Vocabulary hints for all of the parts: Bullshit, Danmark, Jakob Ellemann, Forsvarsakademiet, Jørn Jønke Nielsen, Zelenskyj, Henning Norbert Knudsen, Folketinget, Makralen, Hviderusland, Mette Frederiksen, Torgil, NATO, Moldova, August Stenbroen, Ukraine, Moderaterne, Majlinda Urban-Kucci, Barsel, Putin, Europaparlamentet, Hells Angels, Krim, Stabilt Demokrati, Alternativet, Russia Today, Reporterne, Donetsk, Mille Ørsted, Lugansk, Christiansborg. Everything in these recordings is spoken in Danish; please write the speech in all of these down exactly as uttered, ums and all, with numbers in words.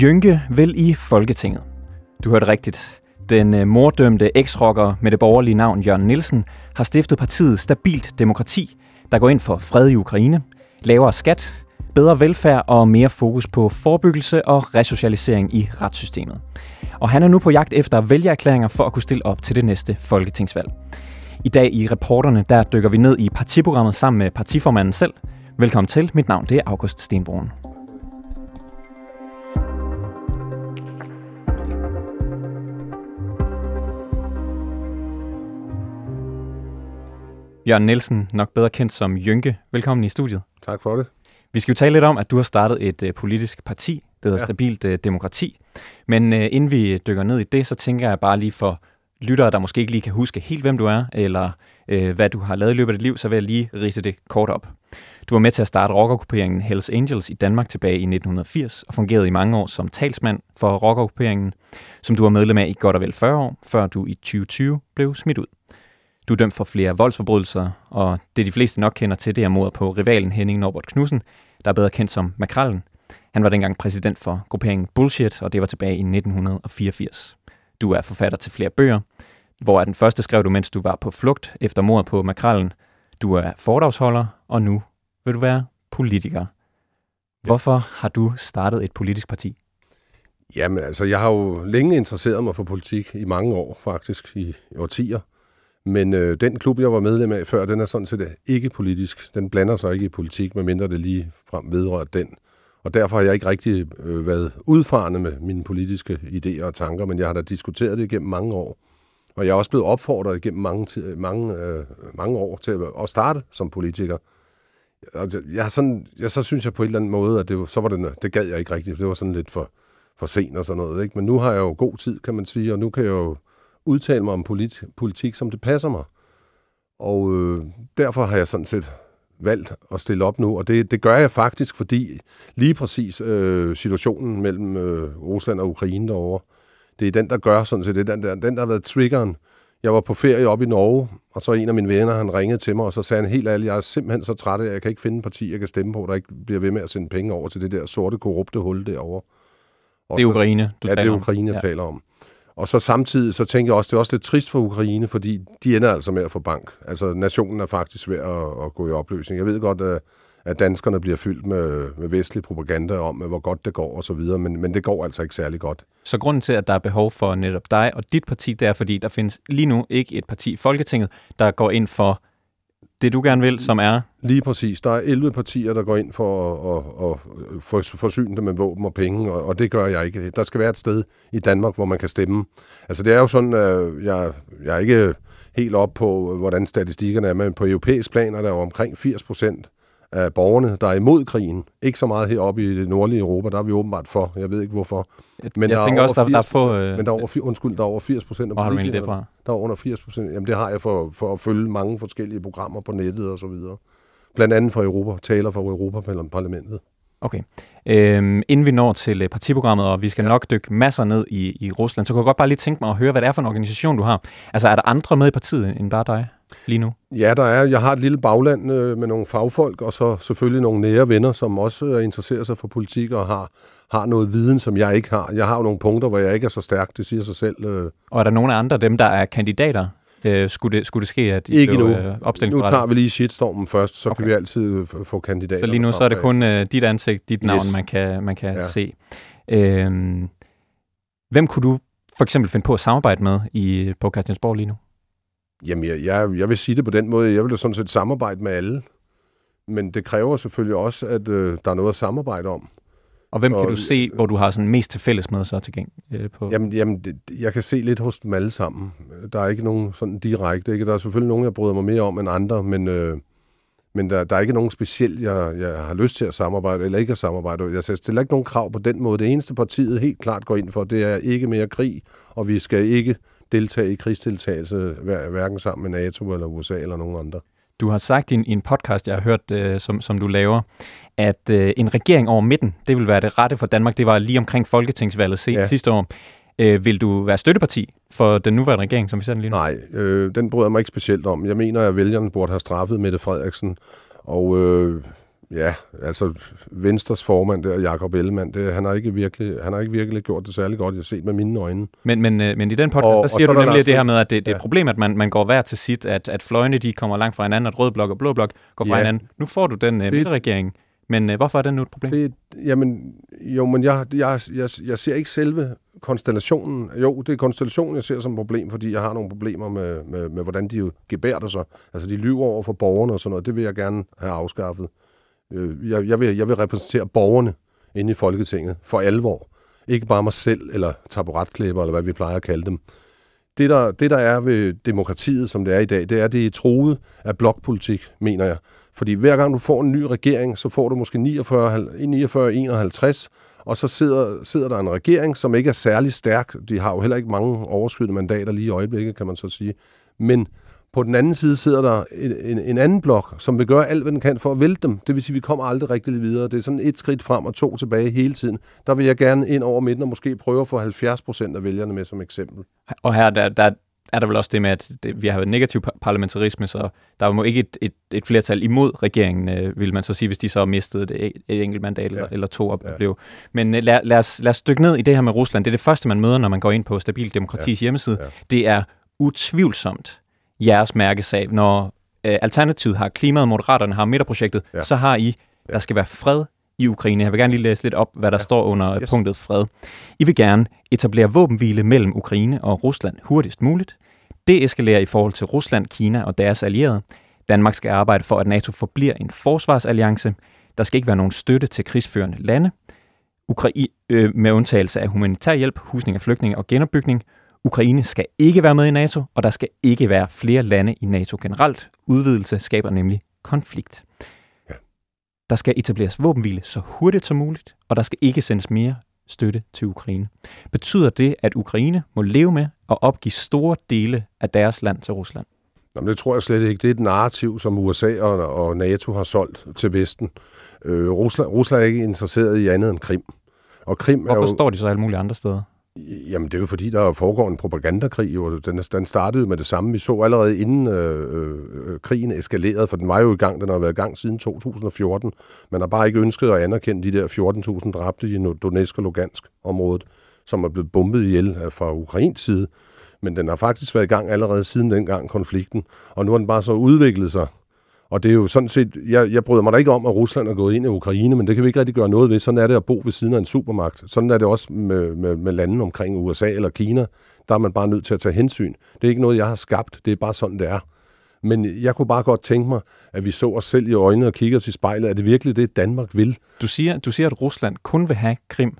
Jønke vil i Folketinget. Du hørte rigtigt. Den morddømte eks-rocker med det borgerlige navn Jørn Nielsen har stiftet partiet Stabilt Demokrati, der går ind for fred i Ukraine, lavere skat, bedre velfærd og mere fokus på forebyggelse og resocialisering i retssystemet. Og han er nu på jagt efter vælgererklæringer for at kunne stille op til det næste folketingsvalg. I dag i Reporterne, der dykker vi ned i partiprogrammet sammen med partiformanden selv. Velkommen til. Mit navn det er August Stenbroen. Jørn Nielsen, nok bedre kendt som Jønke. Velkommen i studiet. Tak for det. Vi skal jo tale lidt om, at du har startet et øh, politisk parti, det hedder ja. Stabilt øh, Demokrati. Men øh, inden vi dykker ned i det, så tænker jeg bare lige for lyttere, der måske ikke lige kan huske helt, hvem du er, eller øh, hvad du har lavet i løbet af dit liv, så vil jeg lige ridse det kort op. Du var med til at starte rockergrupperingen Hells Angels i Danmark tilbage i nitten firs, og fungerede i mange år som talsmand for rockergrupperingen, som du var medlem af i godt og vel fyrre år, før du i tyve tyve blev smidt ud. Du er dømt for flere voldsforbrydelser, og det de fleste nok kender til, det er mordet på rivalen Henning Norbert Knudsen, der er bedre kendt som Makralen. Han var dengang præsident for grupperingen Bullshit, og det var tilbage i nitten fireogfirs. Du er forfatter til flere bøger, hvor den første skrev du, mens du var på flugt efter mordet på Makralen. Du er foredragsholder, og nu vil du være politiker. Hvorfor har du startet et politisk parti? Jamen altså, jeg har jo længe interesseret mig for politik i mange år, faktisk i årtier. Men øh, den klub, jeg var medlem af før, den er sådan set ikke politisk. Den blander sig ikke i politik, medmindre det lige frem vedrører den. Og derfor har jeg ikke rigtig øh, været udfarende med mine politiske idéer og tanker, men jeg har da diskuteret det igennem mange år. Og jeg er også blevet opfordret igennem mange, mange, øh, mange år til at, at starte som politiker. Og jeg, sådan, jeg så synes jeg på en eller anden måde, at det, så var det, det gad jeg ikke rigtigt, for det var sådan lidt for, for sent og sådan noget. Ikke? Men nu har jeg jo god tid, kan man sige, og nu kan jeg jo udtale mig om politi- politik, som det passer mig. Og øh, derfor har jeg sådan set valgt at stille op nu, og det, det gør jeg faktisk, fordi lige præcis øh, situationen mellem øh, Rusland og Ukraine derovre, det er den, der gør sådan set, det er den, der, den, der har været triggeren. Jeg var på ferie oppe i Norge, og så en af mine venner, han ringede til mig, og så sagde han helt ærligt, jeg er simpelthen så træt af, at jeg kan ikke finde en parti, jeg kan stemme på, der ikke bliver ved med at sende penge over til det der sorte, korrupte hul derovre. Og det er så, Ukraine, du ja, taler om. Ja, det er Ukraine, jeg ja. taler om. Og så samtidig, så tænker jeg også, det er også lidt trist for Ukraine, fordi de ender altså med at få bank. Altså, nationen er faktisk ved at, at gå i opløsning. Jeg ved godt, at danskerne bliver fyldt med, med vestlig propaganda om, hvor godt det går og så videre, men, men det går altså ikke særlig godt. Så grunden til, at der er behov for netop dig og dit parti, det er, fordi der findes lige nu ikke et parti i Folketinget, der går ind for det, du gerne vil, som er? Lige præcis. Der er elleve partier, der går ind for at, at, at forsyne dem med våben og penge, og det gør jeg ikke. Der skal være et sted i Danmark, hvor man kan stemme. Altså det er jo sådan, at jeg, jeg er ikke helt op på, hvordan statistikkerne er, men på europæisk plan er der jo omkring firs procent af borgerne, der er imod krigen. Ikke så meget heroppe i det nordlige Europa, der er vi åbenbart for. Jeg ved ikke hvorfor. Men jeg der tænker er også, der, der er få... Øh... Men der er over, undskyld, der er over firs procent af politikerne, der er under firs procent. Jamen det har jeg for, for at følge mange forskellige programmer på nettet og så videre. Blandt andet fra Europa, taler fra Europaparlamentet. Okay. Øhm, inden vi når til partiprogrammet, og vi skal ja. nok dykke masser ned i, i Rusland, så kunne jeg godt bare lige tænke mig at høre, hvad det er for en organisation, du har. Altså er der andre med i partiet end bare dig lige nu? Ja, der er. Jeg har et lille bagland øh, med nogle fagfolk, og så selvfølgelig nogle nære venner, som også øh, interesserer sig for politik og har, har noget viden, som jeg ikke har. Jeg har jo nogle punkter, hvor jeg ikke er så stærk, det siger sig selv. Øh. Og er der nogle andre af dem, der er kandidater? Øh, skulle, det, skulle det ske, at I ikke blev øh, opstillet? Nu tager vi lige shitstormen først, så okay. kan vi altid f- få kandidater. Så lige nu så er det kun øh, dit ansigt, dit yes. navn, man kan, man kan ja. se. Øh, hvem kunne du for eksempel finde på at samarbejde med i, på Christiansborg lige nu? Jamen, jeg, jeg, jeg vil sige det på den måde. Jeg vil da sådan set samarbejde med alle. Men det kræver selvfølgelig også, at øh, der er noget at samarbejde om. Og hvem så, kan du se, hvor du har sådan mest til fælles med så til gæng? Øh, på? Jamen, jamen det, jeg kan se lidt hos dem alle sammen. Der er ikke nogen sådan direkte. Ikke? Der er selvfølgelig nogen, jeg bryder mig mere om end andre, men, øh, men der, der er ikke nogen speciel, jeg, jeg har lyst til at samarbejde, eller ikke at samarbejde. Jeg stiller ikke nogen krav på den måde. Det eneste partiet helt klart går ind for, det er ikke mere krig, og vi skal ikke deltage i krigsdeltagelse, hver, hverken sammen med NATO eller U S A eller nogen andre. Du har sagt i en, i en podcast, jeg har hørt, øh, som, som du laver, at øh, en regering over midten, det vil være det rette for Danmark. Det var lige omkring folketingsvalget se, ja. sidste år. Øh, vil du være støtteparti for den nuværende regering, som vi ser den lige nu? Nej, øh, den bryder jeg mig ikke specielt om. Jeg mener, at vælgerne burde have straffet Mette Frederiksen, og øh, Ja, altså Venstres formand der, Jakob Ellemann, det, han, har ikke virkelig, han har ikke virkelig gjort det særlig godt, jeg har set med mine øjne. Men, men, men i den podcast, og, der siger du nemlig Larsen, det her med, at det, det er et problem, at man, man går hver til sit, at, at fløjene de kommer langt fra hinanden, at rød blok og blå blok går fra ja. hinanden. Nu får du den uh, midterregering, men uh, hvorfor er den nu et problem? Det, jamen, jo, men jeg, jeg, jeg, jeg ser ikke selve konstellationen. Jo, det er konstellationen, jeg ser som et problem, fordi jeg har nogle problemer med, med, med hvordan de gebærder sig. Altså, de lyver over for borgerne og sådan noget. Det vil jeg gerne have afskaffet. Jeg, jeg, vil, jeg vil repræsentere borgerne inde i Folketinget for alvor. Ikke bare mig selv, eller taburetklipper, eller hvad vi plejer at kalde dem. Det der, det, der er ved demokratiet, som det er i dag, det er, det er truet af blokpolitik, mener jeg. Fordi hver gang du får en ny regering, så får du måske niogfyrre til enoghalvtreds, og så sidder, sidder der en regering, som ikke er særlig stærk. De har jo heller ikke mange overskydende mandater lige i øjeblikket, kan man så sige. Men på den anden side sidder der en, en anden blok, som vil gøre alt, hvad den kan for at vælte dem. Det vil sige, at vi kommer aldrig rigtig videre. Det er sådan et skridt frem og to tilbage hele tiden. Der vil jeg gerne ind over midten og måske prøve at få halvfjerds procent af vælgerne med som eksempel. Og her der, der er der vel også det med, at det, vi har været negativ parlamentarisme, så der må ikke et, et, et flertal imod regeringen, øh, vil man så sige, hvis de så mistede det, et enkelt mandat eller, ja. eller to op ja. blev. Men øh, lad, lad, os, lad os dykke ned i det her med Rusland. Det er det første, man møder, når man går ind på Stabilt Demokratis ja. hjemmeside. Ja. Det er utvivlsomt jeres mærkesag. Når øh, Alternativet har klimaet, Moderaterne har midterprojektet, ja. så har I, der skal være fred i Ukraine. Jeg vil gerne lige læse lidt op, hvad der ja. står under yes. punktet fred. I vil gerne etablere våbenhvile mellem Ukraine og Rusland hurtigst muligt. Det eskalerer i forhold til Rusland, Kina og deres allierede. Danmark skal arbejde for, at NATO forbliver en forsvarsalliance. Der skal ikke være nogen støtte til krigsførende lande. Ukraine øh, med undtagelse af humanitær hjælp, husning af flygtninge og genopbygning. Ukraine skal ikke være med i NATO, og der skal ikke være flere lande i NATO generelt. Udvidelse skaber nemlig konflikt. Ja. Der skal etableres våbenhvile så hurtigt som muligt, og der skal ikke sendes mere støtte til Ukraine. Betyder det, at Ukraine må leve med og opgive store dele af deres land til Rusland? Jamen, det tror jeg slet ikke. Det er et narrativ, som U S A og, og NATO har solgt til Vesten. Øh, Rusland, Rusland er ikke interesseret i andet end Krim. Og Krim Hvorfor er jo... står de så alle mulige andre steder? Jamen, det er jo fordi, der foregår en propagandakrig, og den, den startede med det samme. Vi så allerede inden øh, øh, krigen eskalerede, for den var jo i gang, den har været i gang siden to tusind og fjorten. Man har bare ikke ønsket at anerkende de der fjorten tusind dræbte i Donetsk og Lugansk området, som er blevet bombet ihjel fra Ukrains side. Men den har faktisk været i gang allerede siden dengang konflikten, og nu har den bare så udviklet sig. Og det er jo sådan set, jeg, jeg bryder mig da ikke om, at Rusland er gået ind i Ukraine, men det kan vi ikke rigtig gøre noget ved. Sådan er det at bo ved siden af en supermagt. Sådan er det også med, med, med landene omkring U S A eller Kina. Der er man bare nødt til at tage hensyn. Det er ikke noget, jeg har skabt. Det er bare sådan, det er. Men jeg kunne bare godt tænke mig, at vi så os selv i øjnene og kiggede os i spejlet. Er det virkelig det, Danmark vil? Du siger, du siger, at Rusland kun vil have Krim.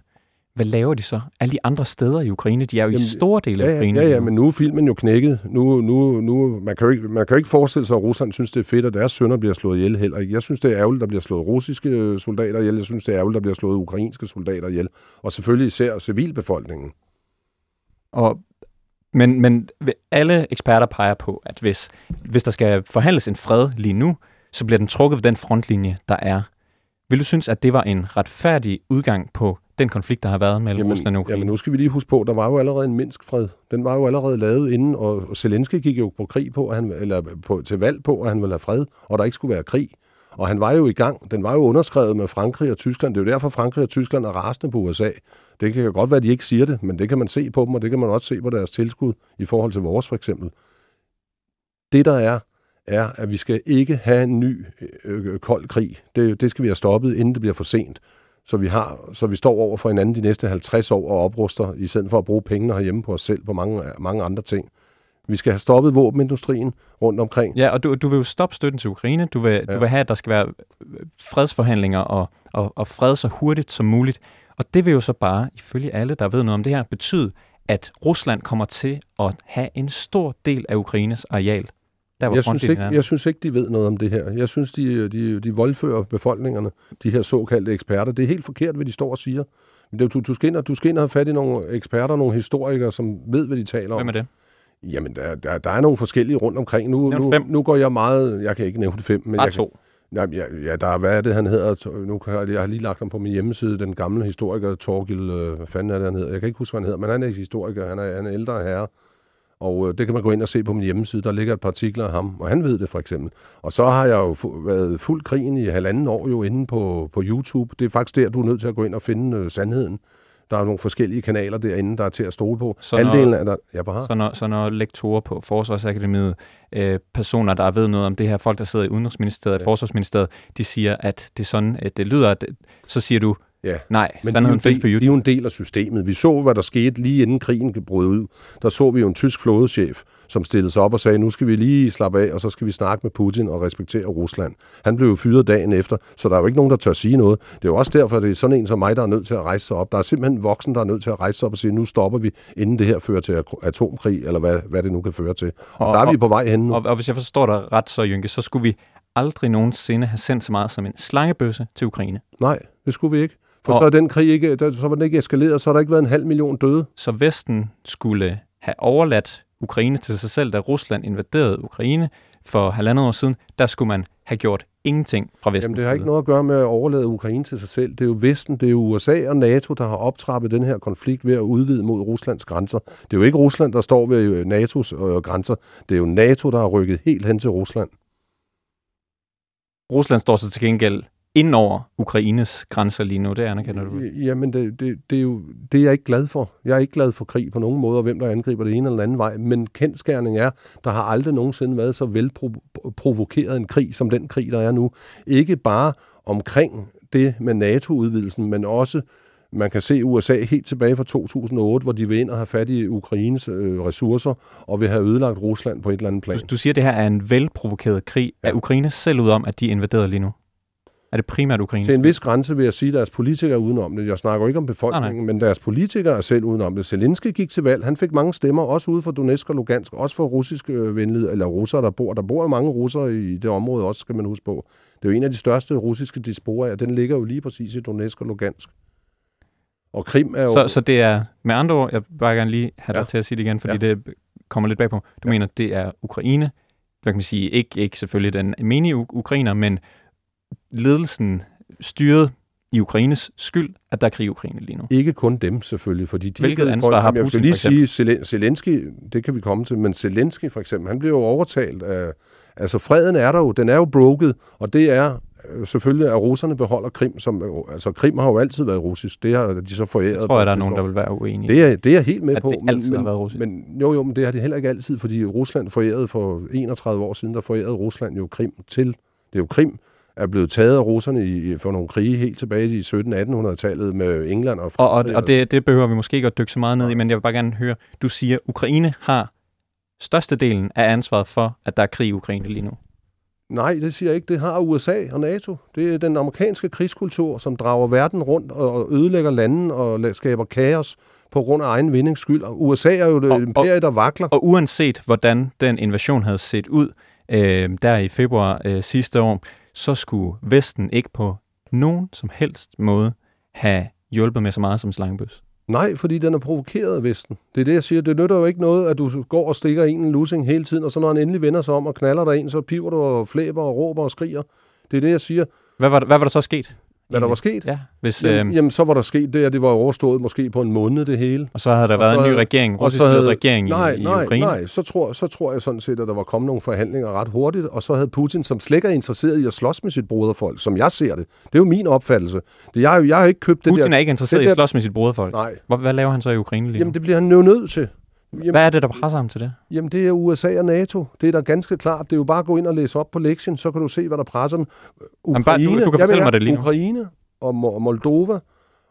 Hvad laver de så? Alle de andre steder i Ukraine, de er jo Jamen, i store dele af ja, ja, Ukraine. Ja, ja, men nu er filmen jo knækket. Nu, nu, nu, man, kan jo ikke, man kan jo ikke forestille sig, at Rusland synes, det er fedt, at deres sønner bliver slået ihjel heller. Jeg synes, det er ærgerligt, der bliver slået russiske soldater ihjel. Jeg synes, det er ærgerligt, der bliver slået ukrainske soldater ihjel. Og selvfølgelig især civilbefolkningen. Og, men, men alle eksperter peger på, at hvis, hvis der skal forhandles en fred lige nu, så bliver den trukket ved den frontlinje, der er. Vil du synes, at det var en retfærdig udgang på den konflikt, der har været mellem jamen, Rusland og Ukraine? Jamen, nu skal vi lige huske på, der var jo allerede en Minsk-fred. Den var jo allerede lavet inden, og Zelenskyj gik jo på krig på, han, eller på, til valg på, at han ville have fred, og der ikke skulle være krig. Og han var jo i gang. Den var jo underskrevet med Frankrig og Tyskland. Det er jo derfor, Frankrig og Tyskland er rasende på U S A. Det kan jo godt være, at de ikke siger det, men det kan man se på dem, og det kan man også se på deres tilskud i forhold til vores, for eksempel. Det, der er, er, at vi skal ikke have en ny øh, kold krig. Det, det skal vi have stoppet, inden det bliver for sent. Så vi, har, så vi står over for hinanden de næste halvtreds år og opruster, i stedet for at bruge pengene herhjemme på os selv på mange, mange andre ting. Vi skal have stoppet våbenindustrien rundt omkring. Ja, og du, du vil jo stoppe støtten til Ukraine. Du vil, ja. du vil have, at der skal være fredsforhandlinger og, og, og fred så hurtigt som muligt. Og det vil jo så bare, ifølge alle, der ved noget om det her, betyde, at Rusland kommer til at have en stor del af Ukraines areal. Jeg synes, ikke, jeg synes ikke, de ved noget om det her. Jeg synes, de, de, de voldfører befolkningerne, de her såkaldte eksperter. Det er helt forkert, hvad de står og siger. Du, du, skal, ind og, du skal ind og have fat i nogle eksperter, nogle historikere, som ved, hvad de taler om. Hvem er det? Jamen, der, der, der er nogle forskellige rundt omkring. Nu, nu, nu går jeg meget... Jeg kan ikke nævne fem, men... Bare jeg to. Kan, ja, ja, der er... Hvad er det, han hedder? Nu kan jeg, jeg har lige lagt ham på min hjemmeside. Den gamle historiker, Torgil... Hvad fanden er det, han hedder? Jeg kan ikke huske, hvad han hedder, men han er historiker. Han er, han er ældre herre. Og det kan man gå ind og se på min hjemmeside. Der ligger et par artikler af ham, og han ved det for eksempel. Og så har jeg jo fu- været fuld krigen i halvanden år jo inde på, på YouTube. Det er faktisk der, du er nødt til at gå ind og finde øh, sandheden. Der er nogle forskellige kanaler derinde, der er til at stole på. Så når, er der, ja, bare. Så når, så når lektorer på Forsvarsakademiet, øh, personer, der ved noget om det her, folk, der sidder i Udenrigsministeriet, ja. Forsvarsministeriet, de siger, at det er sådan, at det lyder, at, så siger du, ja, nej, men de, de, de er jo en del af systemet. Vi så, hvad der skete lige inden krigen brød ud. Der så vi jo en tysk flådechef, som stillede sig op og sagde, nu skal vi lige slappe af, og så skal vi snakke med Putin og respektere Rusland. Han blev jo fyret dagen efter, så der er jo ikke nogen, der tør sige noget. Det er jo også derfor, at det er sådan en som mig, der er nødt til at rejse sig op. Der er simpelthen voksen, der er nødt til at rejse sig op og sige, nu stopper vi, inden det her fører til atomkrig, eller hvad, hvad det nu kan føre til. Og, og der er og, vi på vej hen nu. Og, og hvis jeg forstår dig ret så, Jønke, så skulle vi aldrig nogensinde have sendt så meget som en slangebøsse til Ukraine. Nej, det skulle vi ikke. For og så er den krig ikke, der, så var den ikke eskaleret, så har der ikke været en halv million døde. Så Vesten skulle have overladt Ukraine til sig selv, da Rusland invaderede Ukraine for halvandet år siden, der skulle man have gjort ingenting fra Vestens side. Jamen det har side. Ikke noget at gøre med at overlade Ukraine til sig selv. Det er jo Vesten, det er jo U S A og NATO, der har optrappet den her konflikt ved at udvide mod Ruslands grænser. Det er jo ikke Rusland, der står ved N A T O's øh, grænser. Det er jo NATO, der har rykket helt hen til Rusland. Rusland står så til gengæld inden over Ukraines grænser lige nu, det anerkender du? Jamen, det, det, det er jo det er jeg ikke glad for. Jeg er ikke glad for krig på nogen måde, og hvem der angriber det ene eller anden vej, men kendsgerning er, der har aldrig nogensinde været så velprovokeret en krig, som den krig, der er nu. Ikke bare omkring det med NATO-udvidelsen, men også, man kan se U S A helt tilbage fra to tusind og otte, hvor de vil ind og have fat i Ukraines øh, ressourcer, og vil have ødelagt Rusland på et eller andet plan. Du, du siger, det her er en velprovokeret krig. Ja. Er Ukraine selv ud om, at de invaderer lige nu? Er det primært Ukraine? Til en vis grænse vil jeg sige, at deres politikere er udenom det. Jeg snakker ikke om befolkningen, nej, nej. Men deres politikere er selv udenom det. Zelenskyj gik til valg. Han fik mange stemmer, også ude for Donetsk og Lugansk, også for russiske venlige, eller russere, der bor. Der bor jo mange russere i det område også, skal man huske på. Det er jo en af de største russiske diasporaer. Den ligger jo lige præcis i Donetsk og Lugansk. Og Krim er jo... Så, så det er, med andre ord, jeg vil bare gerne lige have dig ja. Til at sige det igen, fordi ja. Det kommer lidt bagpå. Du ja. Mener, det er Ukraine, hvad kan man sige, ikke, ikke selvfølgelig den menige ukrainer, men ledelsen styret i Ukraines skyld, at der er krig i Ukraine lige nu. Ikke kun dem selvfølgelig, fordi de... Hvilket ansvar folk, har Putin, for eksempel? Jeg vil lige sige, Zelenskyj, det kan vi komme til, men Zelenskyj for eksempel, han bliver jo overtalt af... Altså freden er der jo, den er jo broket, og det er selvfølgelig, at russerne beholder Krim, som... Altså Krim har jo altid været russisk, det har de så foræret... Jeg tror, at der er nogen, der vil være uenige. Det er, det er jeg helt med at på. At det altid men, har været russisk. Men, jo, jo, men det har det heller ikke altid, fordi Rusland forærede for enogtredive år siden, der forærede Rusland jo Krim til. Det er jo Krim, er blevet taget af russerne i, for nogle krige helt tilbage i sytten-attenhundredetallet med England og Frankrig. Og, og, og det, det behøver vi måske ikke at dykke så meget ned i, men jeg vil bare gerne høre, du siger, at Ukraine har størstedelen af ansvaret for, at der er krig i Ukraine lige nu. Nej, det siger jeg ikke. Det har U S A og NATO. Det er den amerikanske krigskultur, som drager verden rundt og ødelægger landen og skaber kaos på grund af egen vindings skyld. U S A er jo det imperie, der vakler. Og uanset hvordan den invasion havde set ud øh, der i februar øh, sidste år, så skulle Vesten ikke på nogen som helst måde have hjulpet med så meget som slangebøs. Nej, fordi den er provokeret af Vesten. Det er det, jeg siger. Det nytter jo ikke noget, at du går og stikker en en lussing hele tiden, og så når han endelig vender sig om og knaller dig ind, så piver du og flæber og råber og skriger. Det er det, jeg siger. Hvad var der, hvad var der så sket? Hvad der var sket? Ja, hvis, jamen, øh... jamen, så var der sket det, at det var overstået måske på en måned, det hele. Og så havde der og været så, en ny regering, russisk havde... regering nej, i, nej, i Ukraine. Nej, nej, så tror, så tror jeg sådan set, at der var kommet nogle forhandlinger ret hurtigt, og så havde Putin, som slet ikke er interesseret i at slås med sit broderfolk, som jeg ser det. Det er jo min opfattelse. Det, jeg, jeg har ikke købt Putin det der... Putin er ikke interesseret der... i at slås med sit broderfolk? Nej. Hvad, hvad laver han så i Ukraine lige nu? Jamen, det bliver han jo nødt til. Jamen, hvad er det, der presser ham til det? Jamen, det er U S A og NATO. Det er da ganske klart. Det er jo bare at gå ind og læse op på lektien, så kan du se, hvad der presser dem. Ukraine, bare, du, du kan fortælle mig det lige nu. Ukraine og Moldova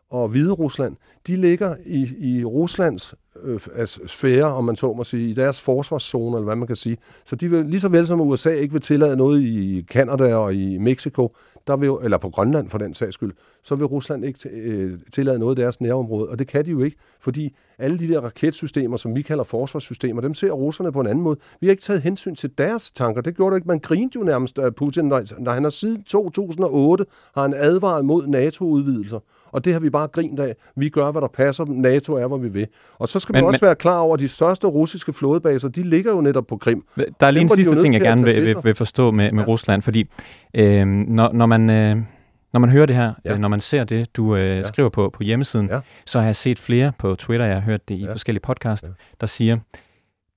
og Hviderusland, de ligger i, i Ruslands øh, sfære, om man så må sige, i deres forsvarszone, eller hvad man kan sige. Så de vil, lige så vel som U S A ikke vil tillade noget i Canada og i Mexico, der vil, eller på Grønland for den sags skyld, så vil Rusland ikke øh, tillade noget i deres nærområde. Og det kan de jo ikke, fordi alle de der raketsystemer, som vi kalder forsvarssystemer, dem ser russerne på en anden måde. Vi har ikke taget hensyn til deres tanker. Det gjorde det ikke. Man grinte jo nærmest af Putin, når han har siden to tusind og otte har han advaret mod NATO-udvidelser. Og det har vi bare grint af. Vi gør, hvad der passer. NATO er, hvor vi vil. Og så skal man også men, være klar over, at de største russiske flådebaser, de ligger jo netop på Krim. Der er lige en sidste ting, jeg gerne vil, vil forstå med, med ja. Rusland, fordi øh, når, når, man, øh, når man hører det her, ja. øh, når man ser det, du øh, ja. skriver på, på hjemmesiden, ja. så har jeg set flere på Twitter, jeg har hørt det i ja. forskellige podcast, ja. der siger,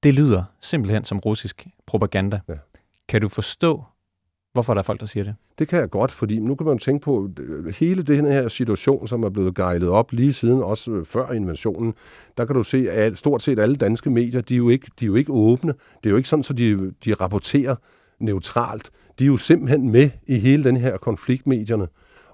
Det lyder simpelthen som russisk propaganda. Ja. Kan du forstå, hvorfor der er folk, der siger det? Det kan jeg godt, fordi nu kan man tænke på hele den her situation, som er blevet gejlet op lige siden, også før invasionen. Der kan du se, at stort set alle danske medier, de er jo ikke, de er jo ikke åbne. Det er jo ikke sådan, at de, de rapporterer neutralt. De er jo simpelthen med i hele den her konflikt, medierne.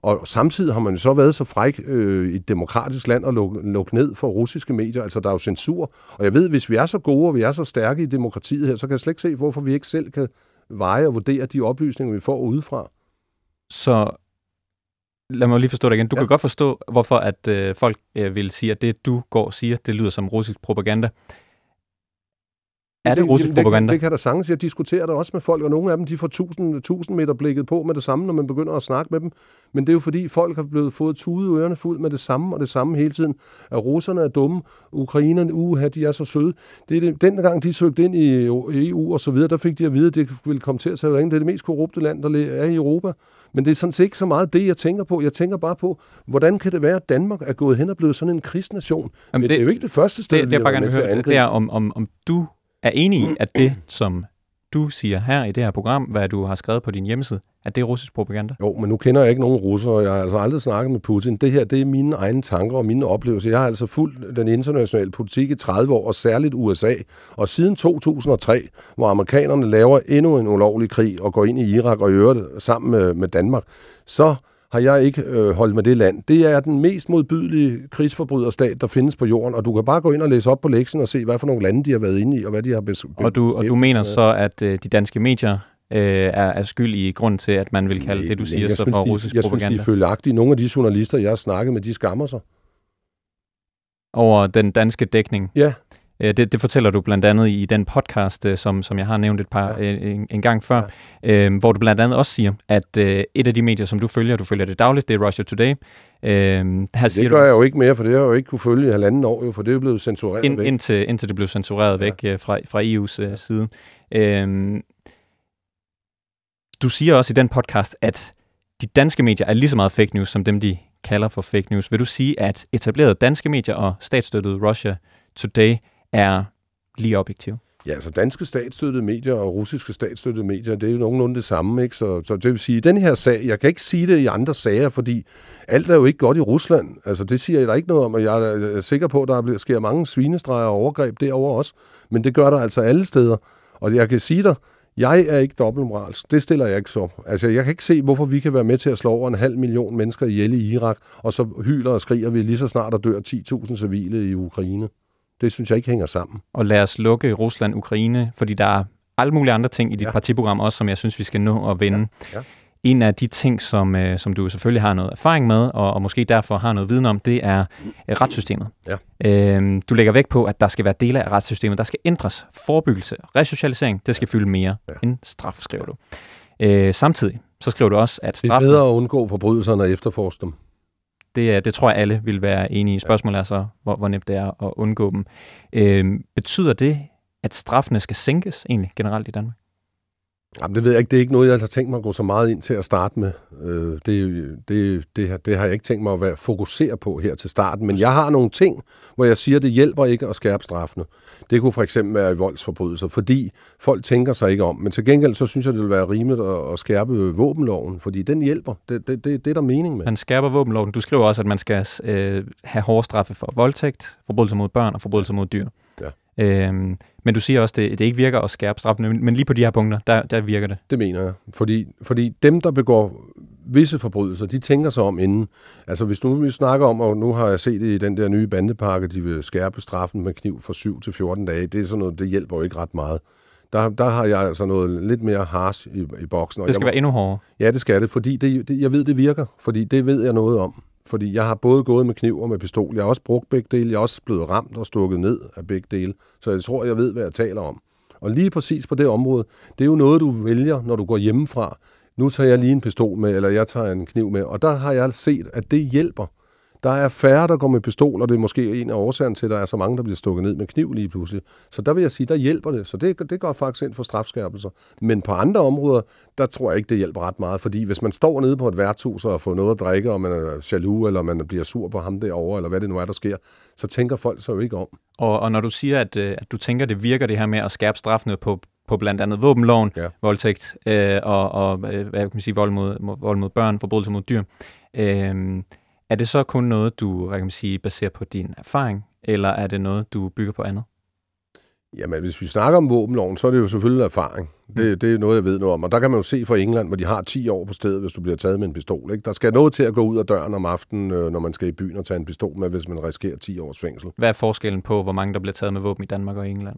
Og samtidig har man jo så været så fræk øh, i et demokratisk land at lukke, lukke ned for russiske medier. Altså, der er jo censur. Og jeg ved, hvis vi er så gode, og vi er så stærke i demokratiet her, så kan jeg slet ikke se, hvorfor vi ikke selv kan veje og vurdere de oplysninger, vi får udefra. Så lad mig lige forstå det igen. Du ja. kan godt forstå, hvorfor at øh, folk øh, vil sige, at det, du går og siger, det lyder som russisk propaganda. Er det, det russisk det, propaganda? Det, det kan der sagtens. Jeg diskuterer det også med folk, og nogle af dem, de får tusind, tusind meter blikket på med det samme, når man begynder at snakke med dem. Men det er jo fordi, folk har blevet fået tudet ørerne fuld med det samme, og det samme hele tiden. At russerne er dumme, ukrainerne, uha, de er så søde. Det er det. Den gang de søgte ind i E U og så videre, der fik de at vide, at det ville komme til at tage ind. Det er det mest korrupte land, der er i Europa. Men det er sådan set ikke så meget det, jeg tænker på. Jeg tænker bare på, hvordan kan det være, at Danmark er gået hen og blevet sådan en krigsnation? Jamen det, det er jo ikke det første sted, det, det, vi har med til at angribe. Det er om, om, om du er enig i, at det, som du siger her i det her program, hvad du har skrevet på din hjemmeside, at det er russisk propaganda? Jo, men nu kender jeg ikke nogen russere, og jeg har altså aldrig snakket med Putin. Det her, det er mine egne tanker og mine oplevelser. Jeg har altså fulgt den internationale politik i tredive år, og særligt U S A. Og siden to tusind og tre, hvor amerikanerne laver endnu en ulovlig krig og går ind i Irak og øger det sammen med, med Danmark, så har jeg ikke øh, holdt med det land. Det er den mest modbydelige krigsforbryderstat, der findes på jorden, og du kan bare gå ind og læse op på lektien og se, hvad for nogle lande, de har været inde i, og hvad de har beskrevet. Og du, og du mener så, at øh, de danske medier øh, er, er skyld i grund til, at man vil kalde det, du siger, så for russisk propaganda? Jeg synes, de er følagtige. Nogle af de journalister, jeg har snakket med, de skammer sig. Over den danske dækning? Ja. Det, det fortæller du blandt andet i den podcast, som, som jeg har nævnt et par ja. en, en gang før, ja. øh, hvor du blandt andet også siger, at øh, et af de medier, som du følger, du følger det dagligt, det er Russia Today. Øh, her det siger gør du, jeg jo ikke mere, for det har jeg jo ikke kunne følge i halvanden år, jo, for det er blevet censureret ind, væk. Indtil, indtil det blev censureret ja. væk fra, fra E U's øh, side. Øh, du siger også i den podcast, at de danske medier er lige så meget fake news, som dem, de kalder for fake news. Vil du sige, at etablerede danske medier og statsstøttede Russia Today er lige objektiv? Ja, så altså danske statsstøttede medier og russiske statsstøttede medier, det er jo nogenlunde det samme, ikke? Så, så det vil sige, den her sag, jeg kan ikke sige det i andre sager, fordi alt er jo ikke godt i Rusland. Altså, det siger jeg da ikke noget om, og jeg er sikker på, at der sker mange svinestreger og overgreb derovre også, men det gør der altså alle steder. Og jeg kan sige dig, jeg er ikke dobbeltmoralsk. Det stiller jeg ikke så. Altså, jeg kan ikke se, hvorfor vi kan være med til at slå over en halv million mennesker ihjel i Irak, og så hyler og skriger vi lige så snart, der dør ti tusind civile i Ukraine. Det synes jeg ikke hænger sammen. Og lad os lukke Rusland, Ukraine, fordi der er alle mulige andre ting i dit ja. partiprogram også, som jeg synes, vi skal nå at vende. Ja. Ja. En af de ting, som, øh, som du selvfølgelig har noget erfaring med, og, og måske derfor har noget viden om, det er øh, retssystemet. Ja. Øhm, du lægger vægt på, at der skal være dele af retssystemet, der skal ændres. Forebyggelse, resocialisering, det skal ja. fylde mere ja. end straf, skriver du. Øh, samtidig så skriver du også, at straffen... Det er bedre at undgå forbrydelserne og efterforske dem. Det, det tror jeg alle vil være enige i. Spørgsmålet er så, hvor, hvor nemt det er at undgå dem. Øhm, betyder det, at straffene skal sænkes egentlig generelt i Danmark? Jamen, det ved jeg ikke. Det er ikke noget, jeg har tænkt mig at gå så meget ind til at starte med. Øh, det, det, det, det har jeg ikke tænkt mig at være, fokusere på her til starten. Men jeg har nogle ting, hvor jeg siger, at det hjælper ikke at skærpe straffene. Det kunne for eksempel være i voldsforbrydelser, fordi folk tænker sig ikke om. Men til gengæld, så synes jeg, det vil være rimeligt at, at skærpe våbenloven, fordi den hjælper. Det, det, det, det er der mening med. Man skærper våbenloven. Du skriver også, at man skal øh, have hårde straffe for voldtægt, forbrydelser mod børn og forbrydelser mod dyr. Ja. Øhm, Men du siger også, at det, det ikke virker at skærpe straffene, men lige på de her punkter, der, der virker det. Det mener jeg, fordi, fordi dem, der begår visse forbrydelser, de tænker sig om inden. Altså hvis nu vi snakker om, og nu har jeg set det i den der nye bandepakke, de vil skærpe straffen med kniv fra syv til fjorten dage, det er sådan noget, det hjælper jo ikke ret meget. Der, der har jeg altså noget lidt mere harsh i, i boksen. Og det skal må, være endnu hårdere? Ja, det skal det, fordi det, det, jeg ved, det virker, fordi det ved jeg noget om. Fordi jeg har både gået med kniv og med pistol. Jeg har også brugt begge dele. Jeg er også blevet ramt og stukket ned af begge dele. Så jeg tror, jeg ved, hvad jeg taler om. Og lige præcis på det område, det er jo noget, du vælger, når du går hjemmefra. Nu tager jeg lige en pistol med, eller jeg tager en kniv med. Og der har jeg set, at det hjælper. Der er færre, der går med pistol, og det er måske en af årsagerne til, at der er så mange, der bliver stukket ned med kniv lige pludselig. Så der vil jeg sige, der hjælper det. Så det, det går faktisk ind for strafskærpelser. Men på andre områder, der tror jeg ikke, det hjælper ret meget. Fordi hvis man står nede på et værtshus og får noget at drikke, og man er jaloux, eller man bliver sur på ham derovre, eller hvad det nu er, der sker, så tænker folk så jo ikke om. Og, og når du siger, at, at du tænker, det virker det her med at skærpe straffene på, på blandt andet våbenloven, ja. voldtægt øh, og, og hvad kan man sige, vold mod, vold mod børn, forbrydelse mod dyr, øh, er det så kun noget, du hvad kan man sige, baserer på din erfaring, eller er det noget, du bygger på andet? Jamen, hvis vi snakker om våbenloven, så er det jo selvfølgelig erfaring. Det, det er noget, jeg ved noget om. Og der kan man jo se fra England, hvor de har ti år på stedet, hvis du bliver taget med en pistol. Ikke? Der skal noget til at gå ud af døren om aftenen, når man skal i byen og tage en pistol med, hvis man risikerer ti års fængsel. Hvad er forskellen på, hvor mange der bliver taget med våben i Danmark og England?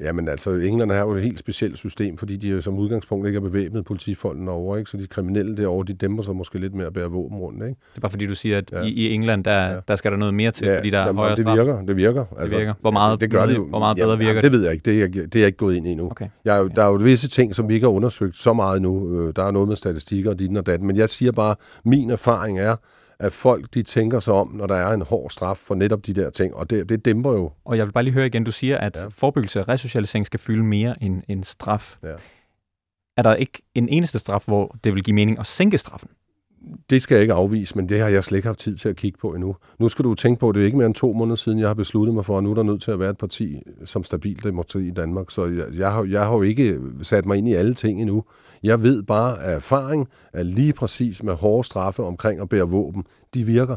Jamen altså, England har jo et helt specielt system, fordi de som udgangspunkt ikke er bevæbnet politifolden over, ikke? Så de kriminelle derovre, de dæmper sig måske lidt med at bære våben rundt, ikke? Det er bare fordi, du siger, at ja. i, i England, der, ja. der skal der noget mere til, ja, fordi der er højere straf. det virker, det virker. Altså, det virker. Hvor meget, det gør det, hvor meget bedre ja, virker det? Det ved jeg ikke, det er, det er jeg ikke gået ind i endnu. Okay. Jeg er jo, der er jo visse ting, som vi ikke har undersøgt så meget nu. Der er noget med statistikker og din og datten, men jeg siger bare, min erfaring er, at folk, de tænker sig om, når der er en hård straf for netop de der ting, og det, det dæmper jo. Og jeg vil bare lige høre igen, du siger, at ja. forebyggelse og resocialisering skal fylde mere end, end straf. Ja. Er der ikke en eneste straf, hvor det vil give mening at sænke straffen? Det skal jeg ikke afvise, men det har jeg slet ikke haft tid til at kigge på endnu. Nu skal du tænke på, at det er ikke mere end to måneder siden, jeg har besluttet mig for, at nu er der nødt til at være et parti som Stabilt Demokrati i Danmark. Så jeg, jeg, har, jeg har jo ikke sat mig ind i alle ting endnu. Jeg ved bare af erfaring, at lige præcis med hårde straffe omkring at bære våben, de virker.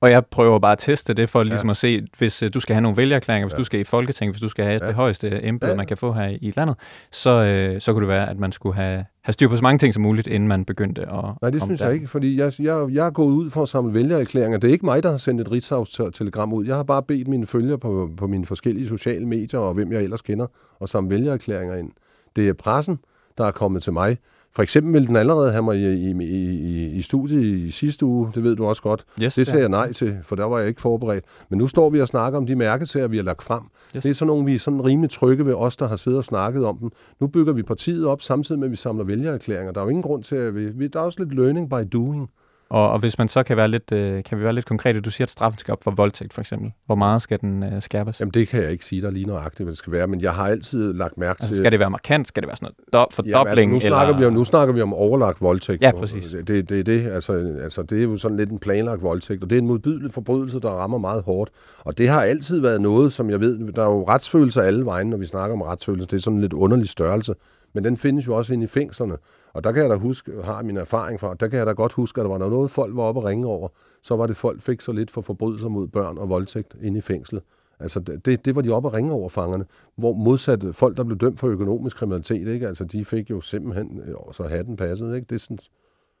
Og jeg prøver bare at teste det for ligesom ja. at se, hvis du skal have nogle vælgerklæringer, hvis ja. du skal i Folketinget, hvis du skal have ja. det højeste embede, ja. man kan få her i landet, så, øh, så kunne det være, at man skulle have, have styr på så mange ting som muligt, inden man begyndte at... Nej, det synes der. jeg ikke, fordi jeg, jeg, jeg er gået ud for at samle vælgerklæringer. Det er ikke mig, der har sendt et Ritzau-telegram ud. Jeg har bare bedt mine følgere på, på mine forskellige sociale medier, og hvem jeg ellers kender, og samle vælgerklæringer ind. Det er pressen, der er kommet til mig. For eksempel ville den allerede have mig i, i, i, i studiet i sidste uge, det ved du også godt. Yes, det sagde ja. jeg nej til, for der var jeg ikke forberedt. Men nu står vi og snakker om de mærkesager, vi har lagt frem. Yes. Det er sådan nogle, vi er sådan rimelig trygge ved os, der har siddet og snakket om dem. Nu bygger vi partiet op, samtidig med, at vi samler vælgererklæringer. Der er jo ingen grund til, at vi... Der er også lidt learning by doing. Og, og hvis man så kan være lidt, øh, kan vi være lidt konkrete, du siger, at straffen skal op for voldtægt for eksempel. Hvor meget skal den øh, skærpes? Jamen det kan jeg ikke sige dig lige nøjagtigt, hvad det skal være, men jeg har altid lagt mærke til... Altså, skal det være markant? Skal det være sådan noget do- fordobling? Altså, nu, snakker eller... vi om, nu snakker vi om overlagt voldtægt. Ja, præcis. Det, det, det, det, altså, altså, det er jo sådan lidt en planlagt voldtægt, og det er en modbydelig forbrydelse, der rammer meget hårdt. Og det har altid været noget, som jeg ved, der er jo retsfølelse alle vegne, når vi snakker om retsfølelse. Det er sådan en lidt underlig størrelse. Men den findes jo også inde i fængslerne. Og der kan jeg da huske, har min erfaring fra, der kan jeg da godt huske, at der var noget, folk var oppe og ringe over, så var det folk fik så lidt for forbrydelser mod børn og voldtægt inde i fængslet. Altså det, det var de oppe og ringe over fangerne, hvor modsat folk, der blev dømt for økonomisk kriminalitet, ikke? Altså de fik jo simpelthen, jo, så hatten passede, ikke? Det er sådan...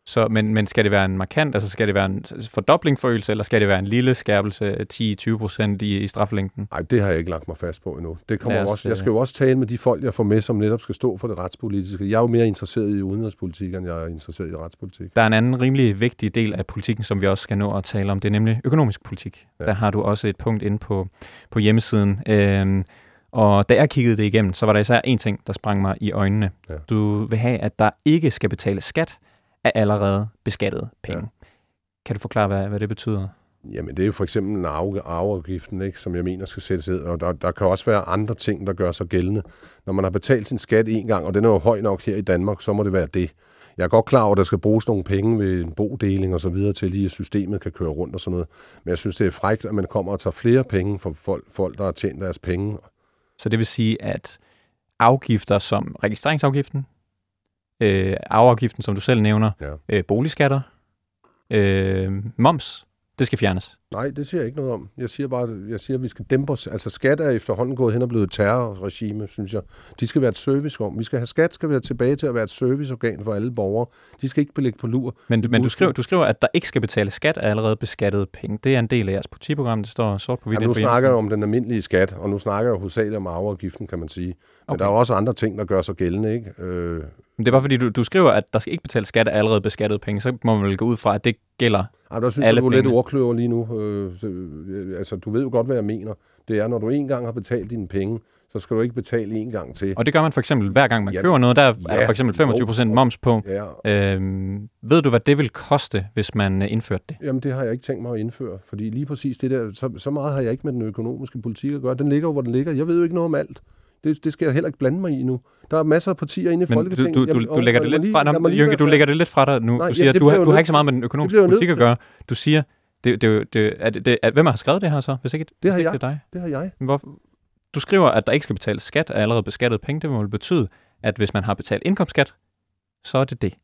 Så, men, men skal det være en markant, altså skal det være en fordoblingforøgelse, eller skal det være en lille skærpelse, ti til tyve procent i, i straflængden? Nej, det har jeg ikke lagt mig fast på endnu. Det kommer også, jeg skal jo også tale med de folk, jeg får med, som netop skal stå for det retspolitiske. Jeg er jo mere interesseret i udenrigspolitik, end jeg er interesseret i retspolitik. Der er en anden rimelig vigtig del af politikken, som vi også skal nå at tale om, det er nemlig økonomisk politik. Ja. Der har du også et punkt inde på, på hjemmesiden. Øhm, Og da jeg kiggede det igennem, så var der især en ting, der sprang mig i øjnene. Ja. Du vil have, at der ikke skal betales skat af allerede beskattede penge. Ja. Kan du forklare, hvad, hvad det betyder? Jamen, det er jo for eksempel arveafgiften, ikke, som jeg mener skal sættes ned, og der, der kan også være andre ting, der gør sig gældende. Når man har betalt sin skat en gang, og den er jo høj nok her i Danmark, så må det være det. Jeg er godt klar over, at der skal bruges nogle penge ved en bodeling og så videre til lige, at systemet kan køre rundt og sådan noget. Men jeg synes, det er frækt, at man kommer og tager flere penge fra folk, folk der har tjent deres penge. Så det vil sige, at afgifter som registreringsafgiften, Øh, arveafgiften, som du selv nævner, ja. øh, boligskatter, øh, moms, det skal fjernes. Nej, det siger jeg ikke noget om. Jeg siger bare, jeg siger, at vi skal dæmpe os. Altså skat er efterhånden gået hen og blevet et terrorregime, synes jeg. De skal være et serviceorgan. Vi skal have skat, skal være tilbage til at være et serviceorgan for alle borgere. De skal ikke belægge på lur. Men, men du, skriver, du skriver, at der ikke skal betales skat af allerede beskattede penge. Det er en del af jeres politiprogram, det står sort på hvidt. Ja, nu snakker jeg om den almindelige skat, og nu snakker jeg hovedsageligt om arveafgiften, kan man sige. Men okay. Der er også andre ting, der gør sig gældende, ikke? Øh... Men det er bare fordi, du, du skriver, at der skal ikke betales skat af allerede beskattede penge. Så må man vel gå ud fra, at det gælder. Ej, der synes alle jeg, du er lidt ordkløver lige nu. Øh, altså, du ved jo godt, hvad jeg mener. Det er, når du en gang har betalt dine penge, så skal du ikke betale en gang til. Og det gør man for eksempel hver gang man ja, køber noget, der er ja, der for eksempel femogtyve procent moms på. Ja. Øhm, ved du, hvad det vil koste, hvis man indførte det? Jamen det har jeg ikke tænkt mig at indføre, fordi lige præcis det der, så, så meget har jeg ikke med den økonomiske politik at gøre. Den ligger jo, hvor den ligger. Jeg ved jo ikke noget om alt. Det, det skal jeg heller ikke blande mig i nu. Der er masser af partier inde i Men Folketinget. Men du, du, du, du lægger det lidt fra dig, Jønke, du lægger det lidt fra dig nu. Nej, du siger, ja, du, har, du har ikke så meget med den økonomiske politik at gøre. Du siger, det, det, det, er det, det, er, hvem har skrevet det her så? Hvis ikke det, det, har jeg. det er dig. Det har jeg. Hvor, du skriver, at der ikke skal betales skat af allerede beskattede penge. Det må betyde, at hvis man har betalt indkomstskat, så er det det.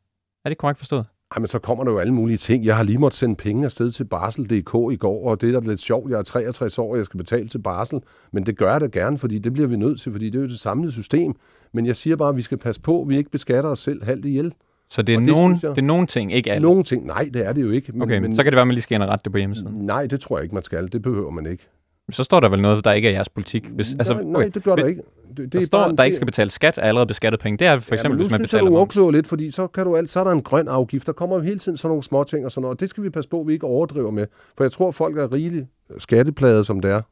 Er det korrekt forstået? Ej, men så kommer der jo alle mulige ting. Jeg har lige måttet sende penge afsted til Barsel punktum d k i går, og det er da lidt sjovt. Jeg er treogtres år, og jeg skal betale til Barsel, men det gør jeg da gerne, fordi det bliver vi nødt til, fordi det er jo det samlede system. Men jeg siger bare, at vi skal passe på, at vi ikke beskatter os selv halvt ihjel. Så det er, nogen, det, jeg, det er nogen ting, ikke alle? Nogen ting, nej, det er det jo ikke. Men, okay, men så kan det være, at man lige skal ind og rette det på hjemmesiden. Nej, det tror jeg ikke, man skal. Det behøver man ikke. Så står der vel noget, der ikke er jeres politik? Hvis, altså, nej, nej, det gør okay. der ikke. Det, det der står, bare, der ikke skal betale skat af allerede beskattet penge. Det er for eksempel, ja, hvis man betaler... Ja, nu synes jeg, du lidt, fordi så, kan du alt, så er der en grøn afgift. Der kommer jo hele tiden sådan nogle små ting og sådan noget. Og det skal vi passe på, vi ikke overdriver med. For jeg tror, folk er rigeligt skatteplagede, som det er.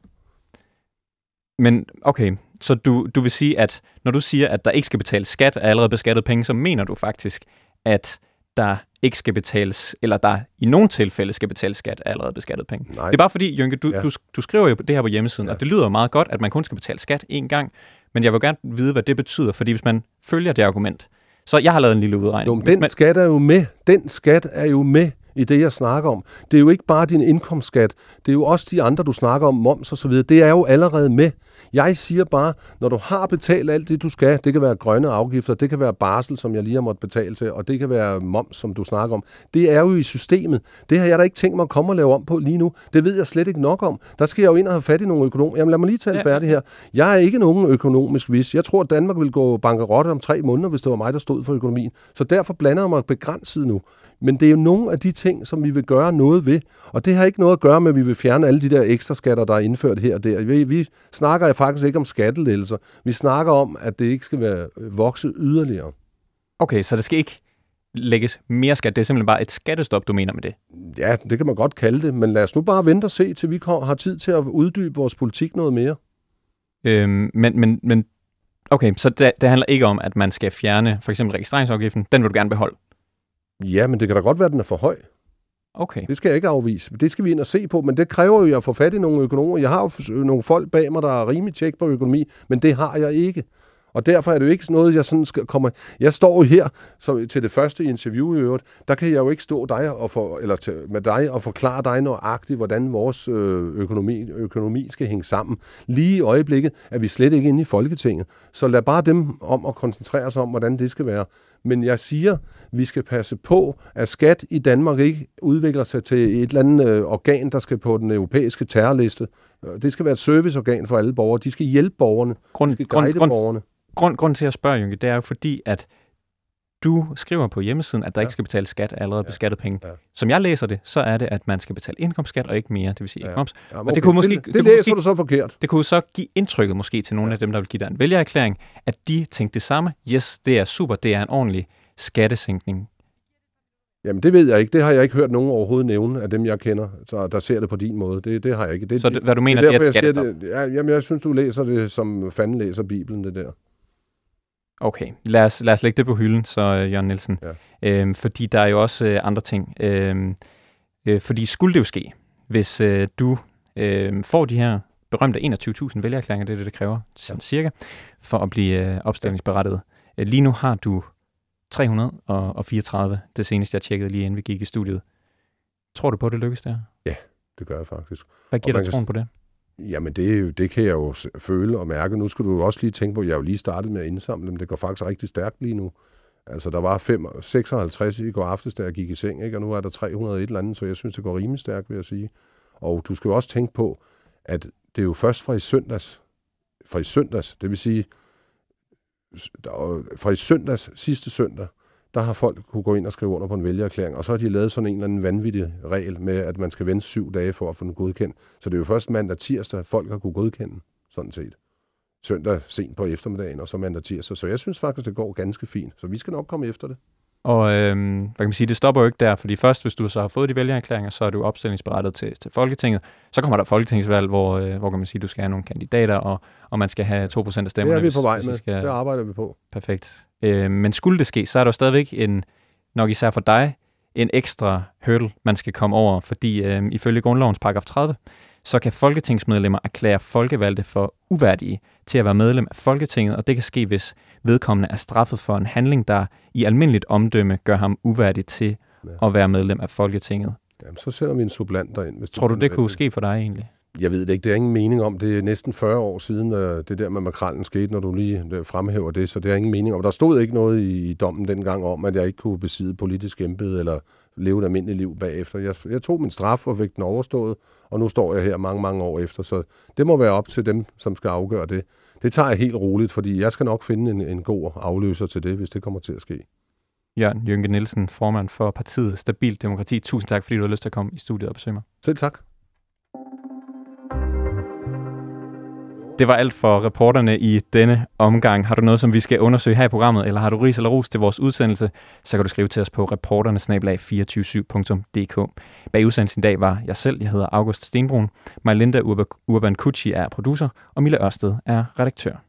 Men okay, så du, du vil sige, at når du siger, at der ikke skal betale skat af allerede beskattet penge, så mener du faktisk, at der ikke skal betales, eller der i nogle tilfælde skal betales skat af allerede beskattet penge. Nej. Det er bare fordi, Jønke, du, ja. du, du skriver jo det her på hjemmesiden, ja. og det lyder meget godt, at man kun skal betale skat én gang, men jeg vil gerne vide, hvad det betyder, fordi hvis man følger det argument, så jeg har lavet en lille udregning. Jo, men den man, skat er jo med. Den skat er jo med i det, jeg snakker om. Det er jo ikke bare din indkomstskat, det er jo også de andre, du snakker om, moms og så videre. Det er jo allerede med. Jeg siger bare, når du har betalt alt det, du skal, det kan være grønne afgifter, det kan være barsel, som jeg lige har måttet betale til, og det kan være moms, som du snakker om. Det er jo i systemet. Det har jeg da ikke tænkt mig at komme og lave om på lige nu. Det ved jeg slet ikke nok om. Der skal jeg jo ind og have fat i nogle økonomer. Jamen lad mig lige tale ja. færdig her. Jeg er ikke nogen økonomisk vis. Jeg tror, at Danmark ville gå bankerot om tre måneder, hvis det var mig, der stod for økonomien. Så derfor blander jeg mig begrænset nu. Men det er jo nogle af de ting, som vi vil gøre noget ved. Og det har ikke noget at gøre med, at vi vil fjerne alle de der ekstra skatter, der er indført her og der. Vi, vi snakker faktisk ikke om skattelettelser. Vi snakker om, at det ikke skal være vokse yderligere. Okay, så det skal ikke lægges mere skat. Det er simpelthen bare et skattestop, du mener med det? Ja, det kan man godt kalde det. Men lad os nu bare vente og se, til vi har tid til at uddybe vores politik noget mere. Øhm, men, men, men okay, så det, det handler ikke om, at man skal fjerne for eksempel registreringsafgiften. Den vil du gerne beholde? Ja, men det kan da godt være, at den er for høj. Okay. Det skal jeg ikke afvise. Det skal vi ind og se på, men det kræver jo, at jeg får fat i nogle økonomer. Jeg har jo nogle folk bag mig, der er rimelig tjek på økonomi, men det har jeg ikke. Og derfor er det jo ikke noget, jeg sådan skal komme... Jeg står jo her så til det første interview i øvrigt. Der kan jeg jo ikke stå dig og for, eller til, med dig og forklare dig nøjagtigt, hvordan vores økonomi, økonomi skal hænge sammen. Lige i øjeblikket er vi slet ikke inde i Folketinget. Så lad bare dem om at koncentrere sig om, hvordan det skal være. Men jeg siger, vi skal passe på, at skat i Danmark ikke udvikler sig til et eller andet organ, der skal på den europæiske terrorliste. Det skal være et serviceorgan for alle borgere. De skal hjælpe borgerne. Grund, de skal guide grund, borgerne. Grund, grund til at spørge, Jønke, det er jo fordi, at du skriver på hjemmesiden, at der ja. ikke skal betale skat af allerede ja. beskattet penge. Ja. Som jeg læser det, så er det, at man skal betale indkomstskat og ikke mere, det vil sige ja. indkomst. Ja, okay. Og det kunne måske, det, det, det læser måske, du så forkert. Det kunne så give indtrykket måske til nogle ja. af dem, der vil give dig en vælgererklæring, at de tænkte det samme. Yes, det er super, det er en ordentlig skattesænkning. Jamen det ved jeg ikke. Det har jeg ikke hørt nogen overhovedet nævne af dem, jeg kender, så der ser det på din måde. Det, det har jeg ikke. Det, så det, hvad du mener, det er, derfor, det er et skattestop? Jeg siger, det, jamen jeg synes, du læser det, som fanden læser Bibelen, det der. Okay, lad os, lad os lægge det på hylden, så Jørn Nielsen. Ja. Øhm, fordi der er jo også øh, andre ting. Øhm, øh, fordi skulle det jo ske, hvis øh, du øh, får de her berømte enogtyve tusind vælgererklæringer, det er det, det kræver, sådan ja. cirka, for at blive øh, opstillingsberettiget. Ja. Lige nu har du tre hundrede og fireogtredive, det seneste jeg tjekkede lige inden vi gik i studiet. Tror du på, at det lykkes der? Ja, det gør jeg faktisk. Hvad giver dig troen på det? Jamen, det, det kan jeg jo føle og mærke. Nu skal du også lige tænke på, at jeg jo lige startede med at indsamle dem. Det går faktisk rigtig stærkt lige nu. Altså, der var fem, seksoghalvtreds i går aftes, da jeg gik i seng, ikke? Og nu er der tre hundrede og et eller andet, så jeg synes, det går rimelig stærkt, vil jeg sige. Og du skal jo også tænke på, at det er jo først fra i søndags, fra i søndags, det vil sige, fra i søndags, sidste søndag, der har folk kunne gå ind og skrive under på en vælgererklæring, og så har de lavet sådan en eller anden vanvittig regel med, at man skal vente syv dage for at få den godkendt. Så det er jo først mandag tirsdag, folk har kunne godkende, sådan set. Søndag sent på eftermiddagen, og så mandag tirsdag. Så jeg synes faktisk, det går ganske fint. Så vi skal nok komme efter det. Og øhm, hvad kan man sige, det stopper jo ikke der, fordi først, hvis du så har fået de vælgererklæringer, så er du opstillingsberettet til, til Folketinget. Så kommer der et folketingsvalg, hvor, øh, hvor kan man sige, du skal have nogle kandidater, og, og man skal have to procent af stemmerne. Det er vi på vej med. Skal... Det arbejder vi på. Perfekt. Øh, men skulle det ske, så er der jo stadigvæk en, nok især for dig, en ekstra hurdle, man skal komme over, fordi øh, ifølge grundlovens paragraf tredive, så kan folketingsmedlemmer erklære folkevalgte for uværdige til at være medlem af Folketinget, og det kan ske, hvis vedkommende er straffet for en handling, der i almindeligt omdømme gør ham uværdig til ja. At være medlem af Folketinget. Jamen, så sender vi en supplant derind. Hvis Tror du, det kunne ske for dig egentlig? Jeg ved det ikke. Det er ingen mening om. Det er næsten fyrre år siden, det der med makralen skete, når du lige fremhæver det, så det er ingen mening om. Der stod ikke noget i dommen dengang om, at jeg ikke kunne besidde politisk embede eller leve et almindeligt liv bagefter. Jeg, jeg tog min straf og fik den overstået, og nu står jeg her mange, mange år efter, så det må være op til dem, som skal afgøre det. Det tager jeg helt roligt, fordi jeg skal nok finde en, en god afløser til det, hvis det kommer til at ske. Jørn Jønke Nielsen, formand for partiet Stabilt Demokrati. Tusind tak, fordi du har lyst til at komme i studiet og besøge mig. Selv tak. Det var alt for reporterne i denne omgang. Har du noget, som vi skal undersøge her i programmet, eller har du ris eller ros til vores udsendelse, så kan du skrive til os på reporterne snabel-a to fire syv punktum d k. Bag udsendelsen i dag var jeg selv. Jeg hedder August Stenbroen. Majlinda Urban-Kucci er producer, og Mille Ørsted er redaktør.